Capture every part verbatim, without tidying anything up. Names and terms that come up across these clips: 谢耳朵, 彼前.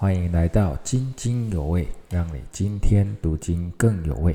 欢迎来到津津有味，让你今天读经更有味。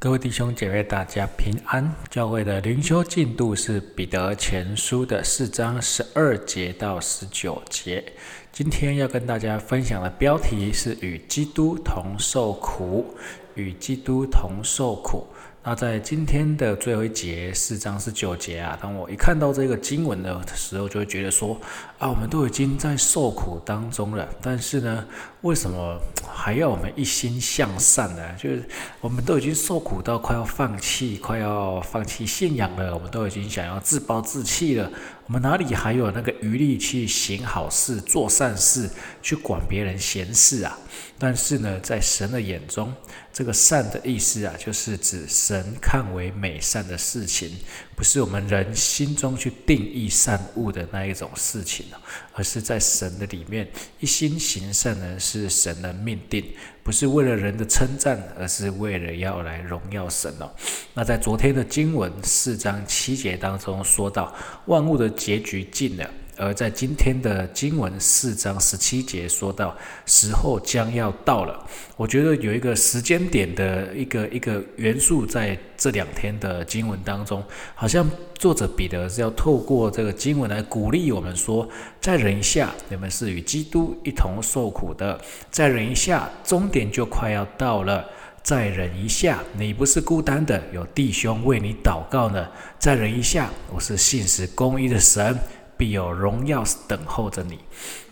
各位弟兄姐妹，大家平安。教会的灵修进度是彼得前书的四章十二节到十九节。今天要跟大家分享的标题是与基督同受苦，与基督同受苦。那在今天的最后一节四章十九节啊，当我一看到这个经文的时候，就会觉得说啊，我们都已经在受苦当中了，但是呢，为什么还要我们一心向善呢？就是我们都已经受苦到快要放弃，快要放弃信仰了，我们都已经想要自暴自弃了，我们哪里还有那个余力去行好事、做善事、去管别人闲事啊？但是呢，在神的眼中，这个善的意思啊，就是指神。神看为美善的事情，不是我们人心中去定义善恶的那一种事情，而是在神的里面一心行善呢，是神的命定，不是为了人的称赞，而是为了要来荣耀神哦。那在昨天的经文四章七节当中说到，万物的结局尽了。而在今天的经文四章十七节说到，时候将要到了。我觉得有一个时间点的一个一个元素在这两天的经文当中，好像作者彼得是要透过这个经文来鼓励我们说，再忍一下，你们是与基督一同受苦的，再忍一下，终点就快要到了。再忍一下，你不是孤单的，有弟兄为你祷告呢。再忍一下，我是信实公义的神，必有荣耀等候着你。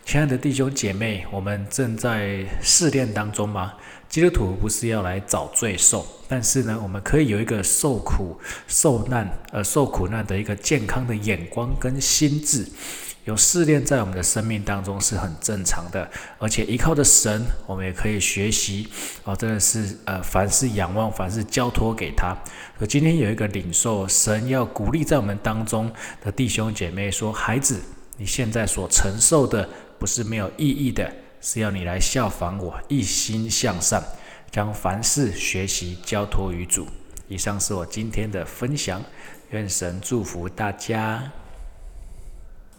亲爱的弟兄姐妹，我们正在试炼当中吗？基督徒不是要来找罪受，但是呢，我们可以有一个受苦受难呃受苦难的一个健康的眼光跟心智。有试炼在我们的生命当中是很正常的，而且依靠着神，我们也可以学习哦，真的是呃，凡事仰望，凡事交托给他。所以今天有一个领受，神要鼓励在我们当中的弟兄姐妹说：孩子，你现在所承受的不是没有意义的，是要你来效仿我，一心向善，将凡事学习交托于主。以上是我今天的分享，愿神祝福大家。